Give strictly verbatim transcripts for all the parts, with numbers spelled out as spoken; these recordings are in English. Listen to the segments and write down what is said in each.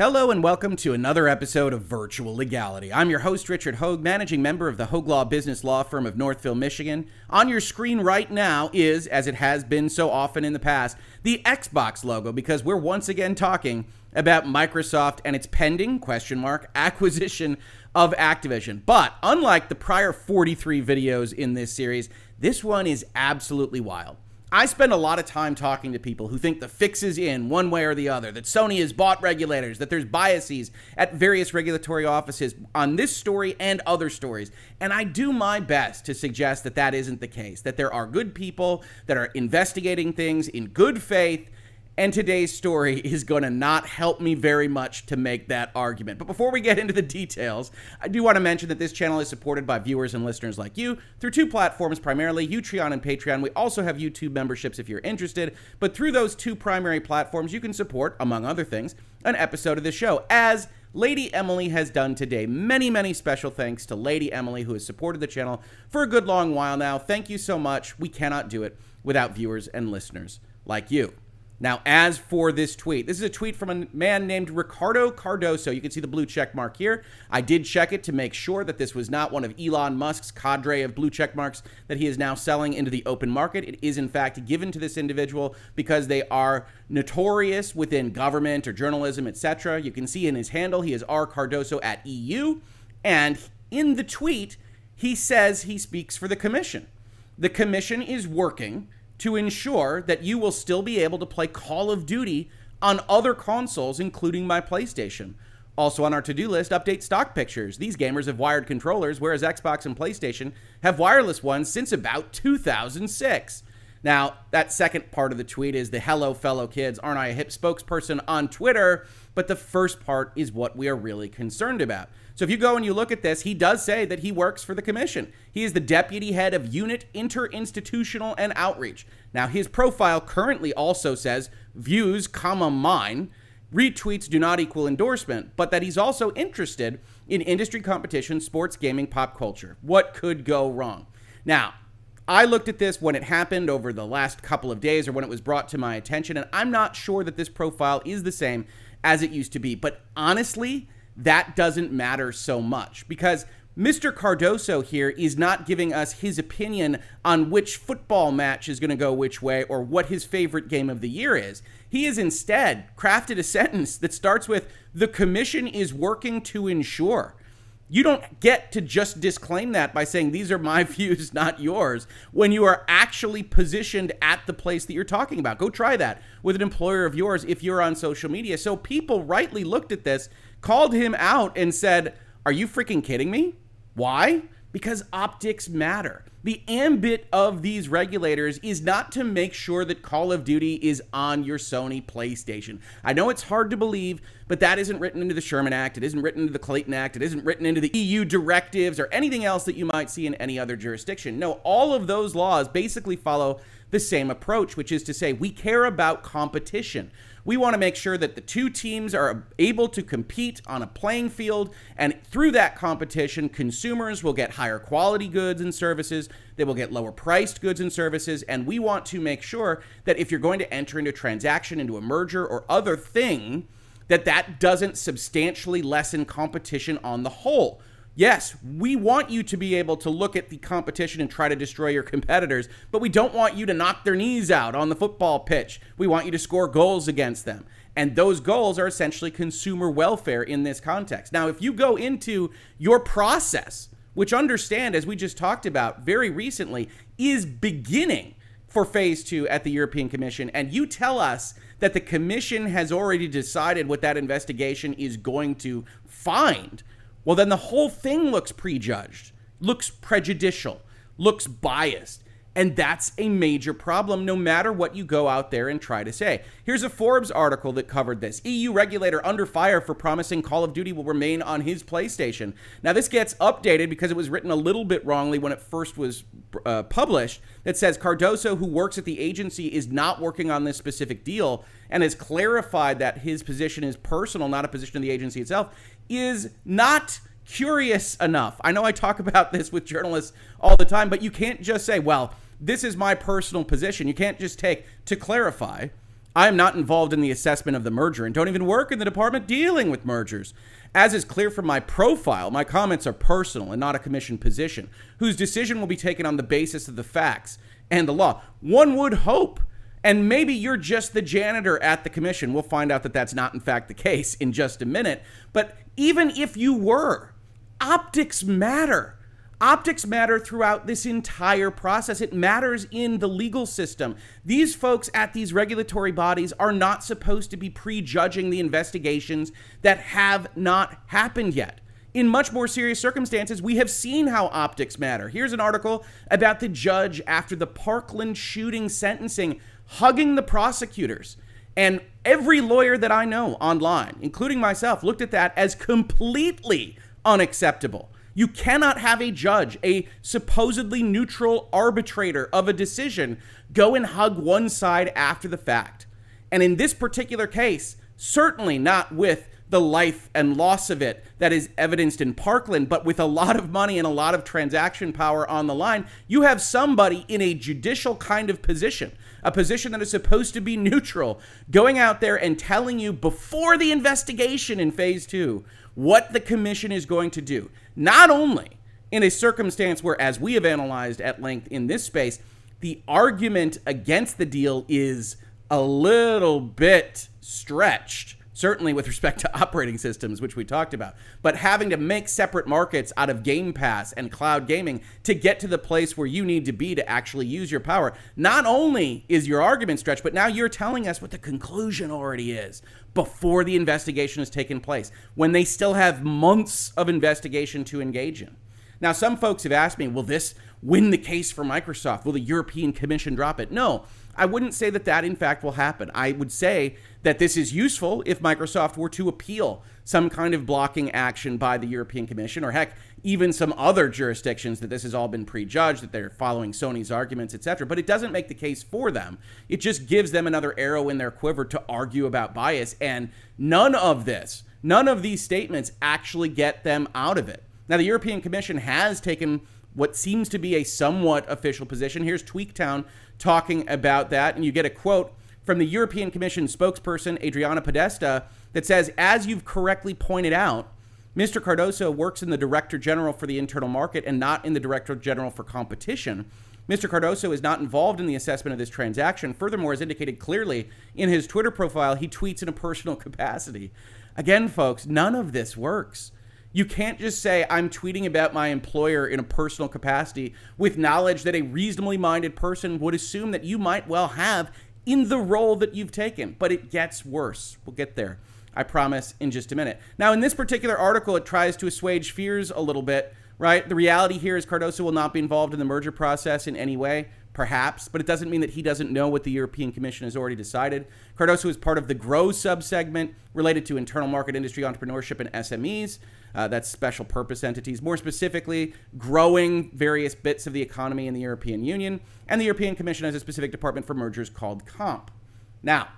Hello and welcome to another episode of Virtual Legality. I'm your host, Richard Hogue, managing member of the Hogue Law Business Law Firm of Northville, Michigan. On your screen right now is, as it has been so often in the past, the Xbox logo, because we're once again talking about Microsoft and its pending, question mark, acquisition of Activision. But unlike the prior forty-three videos in this series, this one is absolutely wild. I spend a lot of time talking to people who think the fix is in one way or the other, that Sony has bought regulators, that there's biases at various regulatory offices on this story and other stories. And I do my best to suggest that that isn't the case, that there are good people that are investigating things in good faith. And today's story is going to not help me very much to make that argument. But before we get into the details, I do want to mention that this channel is supported by viewers and listeners like you through two platforms primarily, Utreon and Patreon. We also have YouTube memberships if you're interested. But through those two primary platforms, you can support, among other things, an episode of the show, as Lady Emily has done today. Many, many special thanks to Lady Emily, who has supported the channel for a good long while now. Thank you so much. We cannot do it without viewers and listeners like you. Now, as for this tweet, this is a tweet from a man named Ricardo Cardoso. You can see the blue check mark here. I did check it to make sure that this was not one of Elon Musk's cadre of blue check marks that he is now selling into the open market. It is, in fact, given to this individual because they are notorious within government or journalism, et cetera. You can see in his handle, he is R Cardoso at E U. And in the tweet, he says he speaks for the commission. The commission is working to ensure that you will still be able to play Call of Duty on other consoles, including my PlayStation. Also on our to-do list, update stock pictures. These gamers have wired controllers, whereas Xbox and PlayStation have wireless ones since about two thousand six. Now, that second part of the tweet is the hello, fellow kids, aren't I a hip spokesperson on Twitter? But the first part is what we are really concerned about. So if you go and you look at this, he does say that he works for the commission. He is the deputy head of unit interinstitutional and outreach. Now, his profile currently also says views, comma, mine. Retweets do not equal endorsement, but that he's also interested in industry competition, sports, gaming, pop culture. What could go wrong? Now, I looked at this when it happened over the last couple of days or when it was brought to my attention, and I'm not sure that this profile is the same as it used to be. But honestly, that doesn't matter so much because Mister Cardoso here is not giving us his opinion on which football match is going to go which way or what his favorite game of the year is. He has instead crafted a sentence that starts with, "The commission is working to ensure." You don't get to just disclaim that by saying, these are my views, not yours, when you are actually positioned at the place that you're talking about. Go try that with an employer of yours if you're on social media. So people rightly looked at this, called him out and said, are you freaking kidding me? Why? Because optics matter. The ambit of these regulators is not to make sure that Call of Duty is on your Sony PlayStation. I know it's hard to believe, but that isn't written into the Sherman Act. It isn't written into the Clayton Act. It isn't written into the E U directives or anything else that you might see in any other jurisdiction. No, all of those laws basically follow the same approach, which is to say we care about competition. We want to make sure that the two teams are able to compete on a playing field, and through that competition, consumers will get higher quality goods and services, they will get lower priced goods and services, and we want to make sure that if you're going to enter into a transaction, into a merger or other thing, that that doesn't substantially lessen competition on the whole. Yes, we want you to be able to look at the competition and try to destroy your competitors, but we don't want you to knock their knees out on the football pitch. We want you to score goals against them. And those goals are essentially consumer welfare in this context. Now, if you go into your process, which understand, as we just talked about very recently, is beginning for phase two at the European Commission, and you tell us that the commission has already decided what that investigation is going to find, well, then the whole thing looks prejudged, looks prejudicial, looks biased. And that's a major problem, no matter what you go out there and try to say. Here's a Forbes article that covered this. E U regulator under fire for promising Call of Duty will remain on his PlayStation. Now, this gets updated because it was written a little bit wrongly when it first was uh, published. That says Cardoso, who works at the agency, is not working on this specific deal and has clarified that his position is personal, not a position of the agency itself, is not curious enough. I know I talk about this with journalists all the time, but you can't just say, well, this is my personal position. You can't just take to clarify I am not involved in the assessment of the merger and don't even work in the department dealing with mergers. As is clear from my profile, my comments are personal and not a commission position, whose decision will be taken on the basis of the facts and the law. One would hope, and maybe you're just the janitor at the commission. We'll find out that that's not, in fact, the case in just a minute. But even if you were, optics matter. Optics matter throughout this entire process. It matters in the legal system. These folks at these regulatory bodies are not supposed to be prejudging the investigations that have not happened yet. In much more serious circumstances, we have seen how optics matter. Here's an article about the judge after the Parkland shooting sentencing, hugging the prosecutors. And every lawyer that I know online, including myself, looked at that as completely unacceptable. You cannot have a judge, a supposedly neutral arbitrator of a decision, go and hug one side after the fact. And in this particular case, certainly not with the life and loss of it that is evidenced in Parkland, but with a lot of money and a lot of transaction power on the line, you have somebody in a judicial kind of position, a position that is supposed to be neutral, going out there and telling you before the investigation in phase two what the commission is going to do. Not only in a circumstance where, as we have analyzed at length in this space, the argument against the deal is a little bit stretched, certainly with respect to operating systems, which we talked about, but having to make separate markets out of Game Pass and cloud gaming to get to the place where you need to be to actually use your power. Not only is your argument stretched, but now you're telling us what the conclusion already is before the investigation has taken place, when they still have months of investigation to engage in. Now, some folks have asked me, will this win the case for Microsoft? Will the European Commission drop it? No, I wouldn't say that that, in fact, will happen. I would say that this is useful if Microsoft were to appeal some kind of blocking action by the European Commission, or heck, even some other jurisdictions, that this has all been prejudged, that they're following Sony's arguments, et cetera. But it doesn't make the case for them. It just gives them another arrow in their quiver to argue about bias. And none of this, none of these statements actually get them out of it. Now, the European Commission has taken what seems to be a somewhat official position. Here's Tweak Town talking about that. And you get a quote from the European Commission spokesperson, Adriana Podesta, that says, as you've correctly pointed out, Mister Cardoso works in the Director General for the Internal Market and not in the Director General for Competition. Mister Cardoso is not involved in the assessment of this transaction. Furthermore, as indicated clearly in his Twitter profile, he tweets in a personal capacity. Again, folks, none of this works. You can't just say, I'm tweeting about my employer in a personal capacity with knowledge that a reasonably minded person would assume that you might well have in the role that you've taken. But it gets worse. We'll get there, I promise, in just a minute. Now, in this particular article, it tries to assuage fears a little bit, right? The reality here is Cardoso will not be involved in the merger process in any way, perhaps, but it doesn't mean that he doesn't know what the European Commission has already decided. Cardoso is part of the GROW subsegment related to internal market industry entrepreneurship and S M Es. Uh, that's special purpose entities, more specifically growing various bits of the economy in the European Union. And the European Commission has a specific department for mergers called Comp. Now,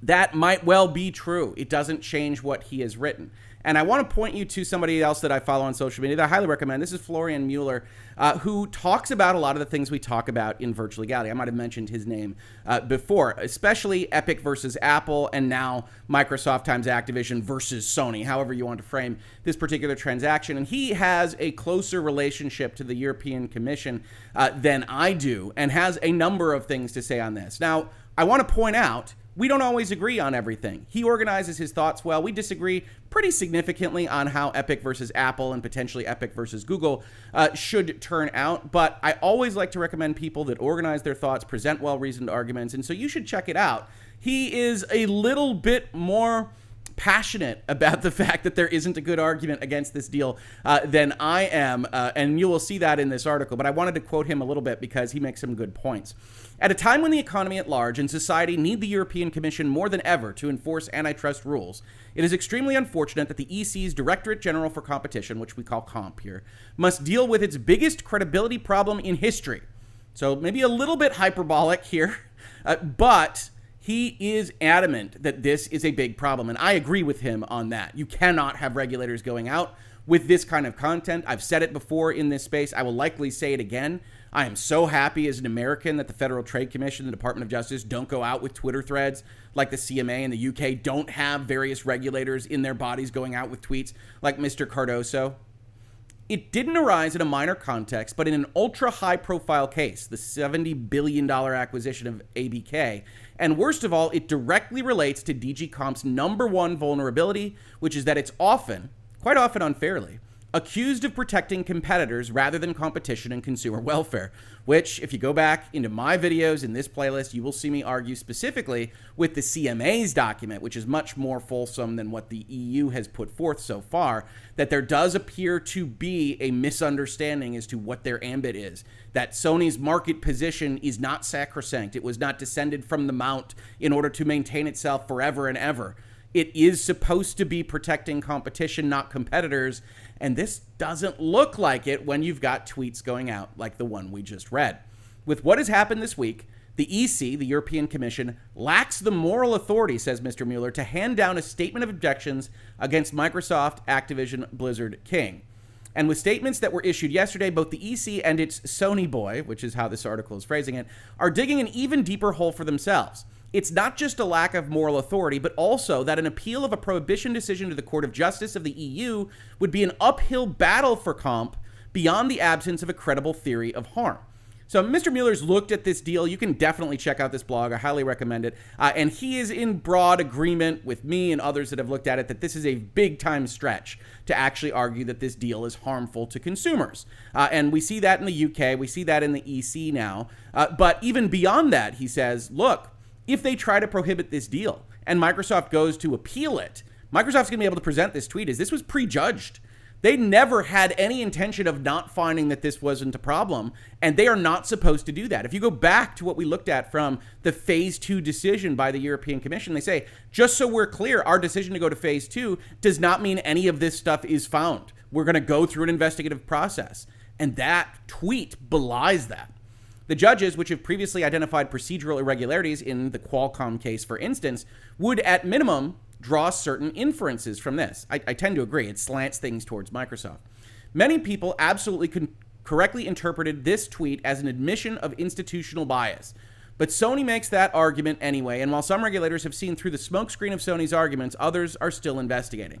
that might well be true. It doesn't change what he has written. And I want to point you to somebody else that I follow on social media that I highly recommend. This is Florian Mueller, uh, who talks about a lot of the things we talk about in Virtual Legality. I might have mentioned his name uh, before, especially Epic versus Apple, and now Microsoft times Activision versus Sony, however you want to frame this particular transaction. And he has a closer relationship to the European Commission uh, than I do, and has a number of things to say on this. Now, I want to point out, we don't always agree on everything. He organizes his thoughts well. We disagree pretty significantly on how Epic versus Apple and potentially Epic versus Google uh, should turn out. But I always like to recommend people that organize their thoughts, present well-reasoned arguments. And so you should check it out. He is a little bit more passionate about the fact that there isn't a good argument against this deal uh, than I am. Uh, and you will see that in this article. But I wanted to quote him a little bit because he makes some good points. At a time when the economy at large and society need the European Commission more than ever to enforce antitrust rules, it is extremely unfortunate that the E C's Directorate General for Competition, which we call Comp here, must deal with its biggest credibility problem in history. So maybe a little bit hyperbolic here, uh, but he is adamant that this is a big problem, and I agree with him on that. You cannot have regulators going out with this kind of content. I've said it before in this space. I will likely say it again. I am so happy as an American that the Federal Trade Commission, the Department of Justice don't go out with Twitter threads like the C M A in the U K, don't have various regulators in their bodies going out with tweets like Mister Cardoso. It didn't arise in a minor context, but in an ultra-high-profile case, the seventy billion dollars acquisition of A B K. And worst of all, it directly relates to D G Comp's number one vulnerability, which is that it's often, quite often unfairly, accused of protecting competitors rather than competition and consumer welfare, which, if you go back into my videos in this playlist, you will see me argue specifically with the C M A's document, which is much more fulsome than what the E U has put forth so far, that there does appear to be a misunderstanding as to what their ambit is, that Sony's market position is not sacrosanct. It was not descended from the mount in order to maintain itself forever and ever. It is supposed to be protecting competition, not competitors, and this doesn't look like it when you've got tweets going out like the one we just read. With what has happened this week, the E C, the European Commission, lacks the moral authority, says Mister Mueller, to hand down a statement of objections against Microsoft, Activision, Blizzard, King. And with statements that were issued yesterday, both the E C and its Sony boy, which is how this article is phrasing it, are digging an even deeper hole for themselves. It's not just a lack of moral authority, but also that an appeal of a prohibition decision to the Court of Justice of the E U would be an uphill battle for Comp beyond the absence of a credible theory of harm. So Mister Mueller's looked at this deal. You can definitely check out this blog. I highly recommend it. Uh, and he is in broad agreement with me and others that have looked at it that this is a big time stretch to actually argue that this deal is harmful to consumers. Uh, and we see that in the U K. We see that in the E C now. Uh, but even beyond that, he says, look, if they try to prohibit this deal and Microsoft goes to appeal it, Microsoft's going to be able to present this tweet as this was prejudged. They never had any intention of not finding that this wasn't a problem, and they are not supposed to do that. If you go back to what we looked at from the phase two decision by the European Commission, they say, just so we're clear, our decision to go to phase two does not mean any of this stuff is found. We're going to go through an investigative process. And that tweet belies that. The judges, which have previously identified procedural irregularities in the Qualcomm case, for instance, would at minimum draw certain inferences from this. I, I tend to agree. It slants things towards Microsoft. Many people absolutely con- correctly interpreted this tweet as an admission of institutional bias. But Sony makes that argument anyway. And while some regulators have seen through the smokescreen of Sony's arguments, others are still investigating.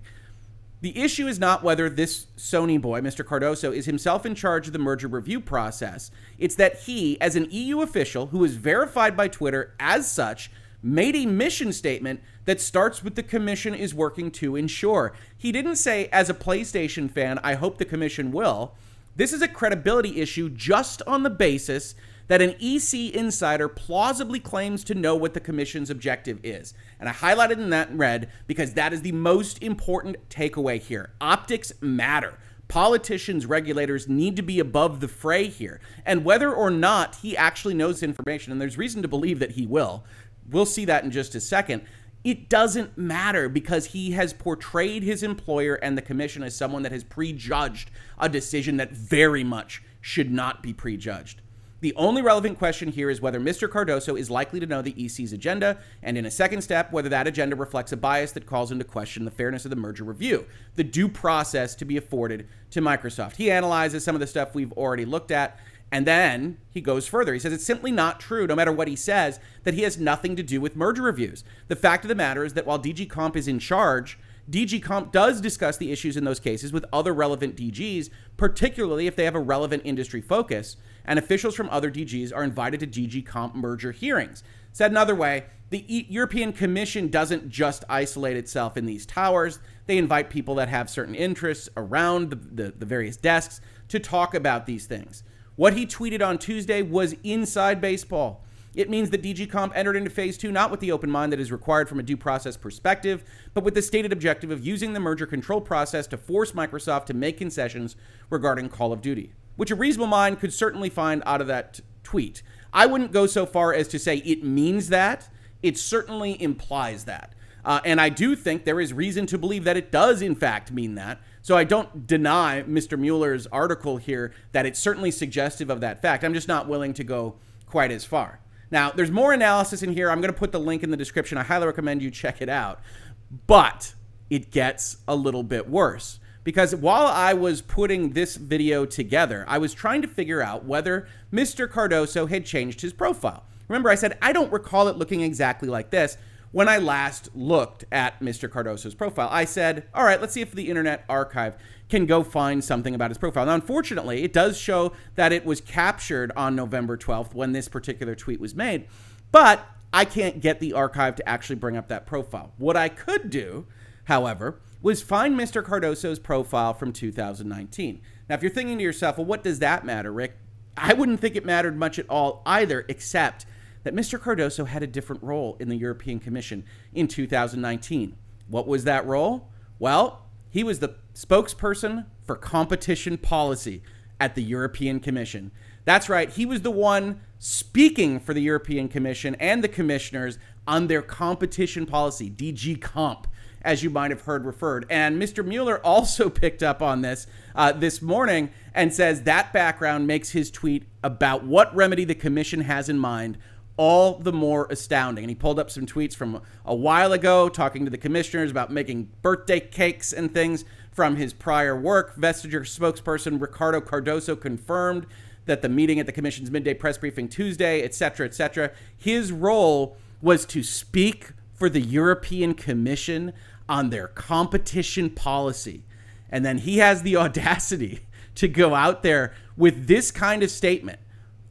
The issue is not whether this Sony boy, Mister Cardoso, is himself in charge of the merger review process. It's that he, as an E U official who is verified by Twitter as such, made a mission statement that starts with the commission is working to ensure. He didn't say, as a PlayStation fan, I hope the commission will. This is a credibility issue just on the basis that an E C insider plausibly claims to know what the commission's objective is. And I highlighted in that in red because that is the most important takeaway here. Optics matter. Politicians, regulators need to be above the fray here. And whether or not he actually knows information, and there's reason to believe that he will, we'll see that in just a second, it doesn't matter because he has portrayed his employer and the commission as someone that has prejudged a decision that very much should not be prejudged. The only relevant question here is whether Mister Cardoso is likely to know the E C's agenda, and in a second step, whether that agenda reflects a bias that calls into question the fairness of the merger review, the due process to be afforded to Microsoft. He analyzes some of the stuff we've already looked at, and then he goes further. He says it's simply not true, no matter what he says, that he has nothing to do with merger reviews. The fact of the matter is that while D G Comp is in charge, D G Comp does discuss the issues in those cases with other relevant D Gs, particularly if they have a relevant industry focus, and officials from other D Gs are invited to D G Comp merger hearings. Said another way, the e- European Commission doesn't just isolate itself in these towers. They invite people that have certain interests around the, the, the various desks to talk about these things. What he tweeted on Tuesday was inside baseball. It means that D G Comp entered into phase two, not with the open mind that is required from a due process perspective, but with the stated objective of using the merger control process to force Microsoft to make concessions regarding Call of Duty, which a reasonable mind could certainly find out of that t- tweet. I wouldn't go so far as to say it means that. It certainly implies that. Uh, and I do think there is reason to believe that it does, in fact, mean that. So I don't deny Mister Mueller's article here that it's certainly suggestive of that fact. I'm just not willing to go quite as far. Now, there's more analysis in here. I'm going to put the link in the description. I highly recommend you check it out. But it gets a little bit worse. because while I was putting this video together, I was trying to figure out whether Mister Cardoso had changed his profile. Remember, I said, I don't recall it looking exactly like this when I last looked at Mister Cardoso's profile. I said, all right, let's see if the Internet Archive can go find something about his profile. Now, unfortunately, it does show that it was captured on November twelfth when this particular tweet was made, but I can't get the archive to actually bring up that profile. What I could do, however, was find Mister Cardoso's profile from two thousand nineteen. Now, if you're thinking to yourself, well, what does that matter, Rick? I wouldn't think it mattered much at all either, except that Mister Cardoso had a different role in the European Commission in two thousand nineteen. What was that role? Well, he was the spokesperson for competition policy at the European Commission. That's right, he was the one speaking for the European Commission and the commissioners on their competition policy, D G Comp, as you might have heard referred. And Mister Mueller also picked up on this uh, this morning and says that background makes his tweet about what remedy the commission has in mind all the more astounding. And he pulled up some tweets from a while ago talking to the commissioners about making birthday cakes and things from his prior work. Vestager spokesperson Ricardo Cardoso confirmed that the meeting at the commission's midday press briefing Tuesday, et cetera, et cetera. His role was to speak for the European Commission on their competition policy. And then he has the audacity to go out there with this kind of statement.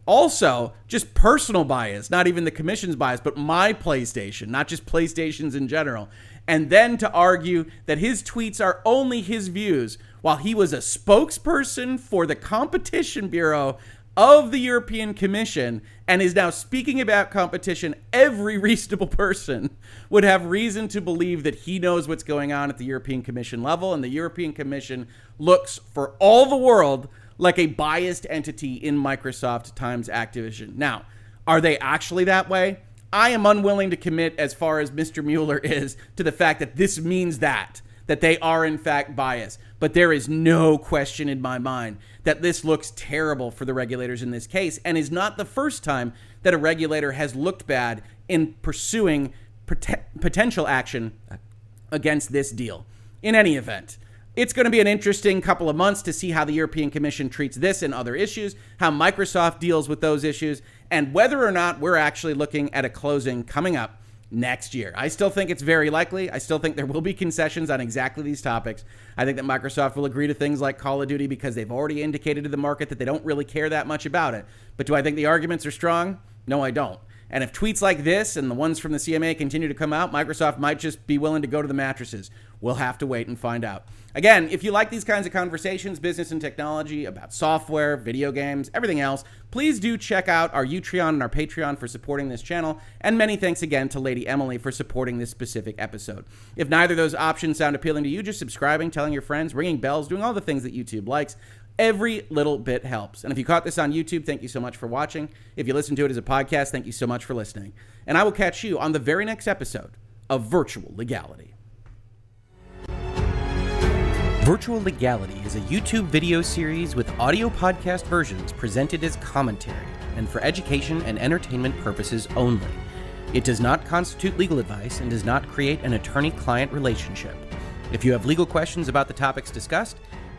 Also, just personal bias, not even the commission's bias, but my PlayStation, not just PlayStations in general. And then to argue that his tweets are only his views, while he was a spokesperson for the Competition Bureau of the European Commission and is now speaking about competition, every reasonable person would have reason to believe that he knows what's going on at the European Commission level, and the European Commission looks for all the world like a biased entity in Microsoft times Activision. Now, are they actually that way? I am unwilling to commit, as far as Mister Mueller is, to the fact that this means that, that they are in fact biased. But there is no question in my mind that this looks terrible for the regulators in this case, and is not the first time that a regulator has looked bad in pursuing pot- potential action against this deal. In any event, it's going to be an interesting couple of months to see how the European Commission treats this and other issues, how Microsoft deals with those issues, and whether or not we're actually looking at a closing coming up next year. I still think it's very likely. I still think there will be concessions on exactly these topics. I think that Microsoft will agree to things like Call of Duty because they've already indicated to the market that they don't really care that much about it. But do I think the arguments are strong? No, I don't. And if tweets like this and the ones from the C M A continue to come out, Microsoft might just be willing to go to the mattresses. We'll have to wait and find out. Again, if you like these kinds of conversations, business and technology, about software, video games, everything else, please do check out our Utreon and our Patreon for supporting this channel. And many thanks again to Lady Emily for supporting this specific episode. If neither of those options sound appealing to you, just subscribing, telling your friends, ringing bells, doing all the things that YouTube likes. Every little bit helps. And if you caught this on YouTube, thank you so much for watching. If you listen to it as a podcast, thank you so much for listening. And I will catch you on the very next episode of Virtual Legality. Virtual Legality is a YouTube video series with audio podcast versions presented as commentary and for education and entertainment purposes only. It does not constitute legal advice and does not create an attorney-client relationship. If you have legal questions about the topics discussed,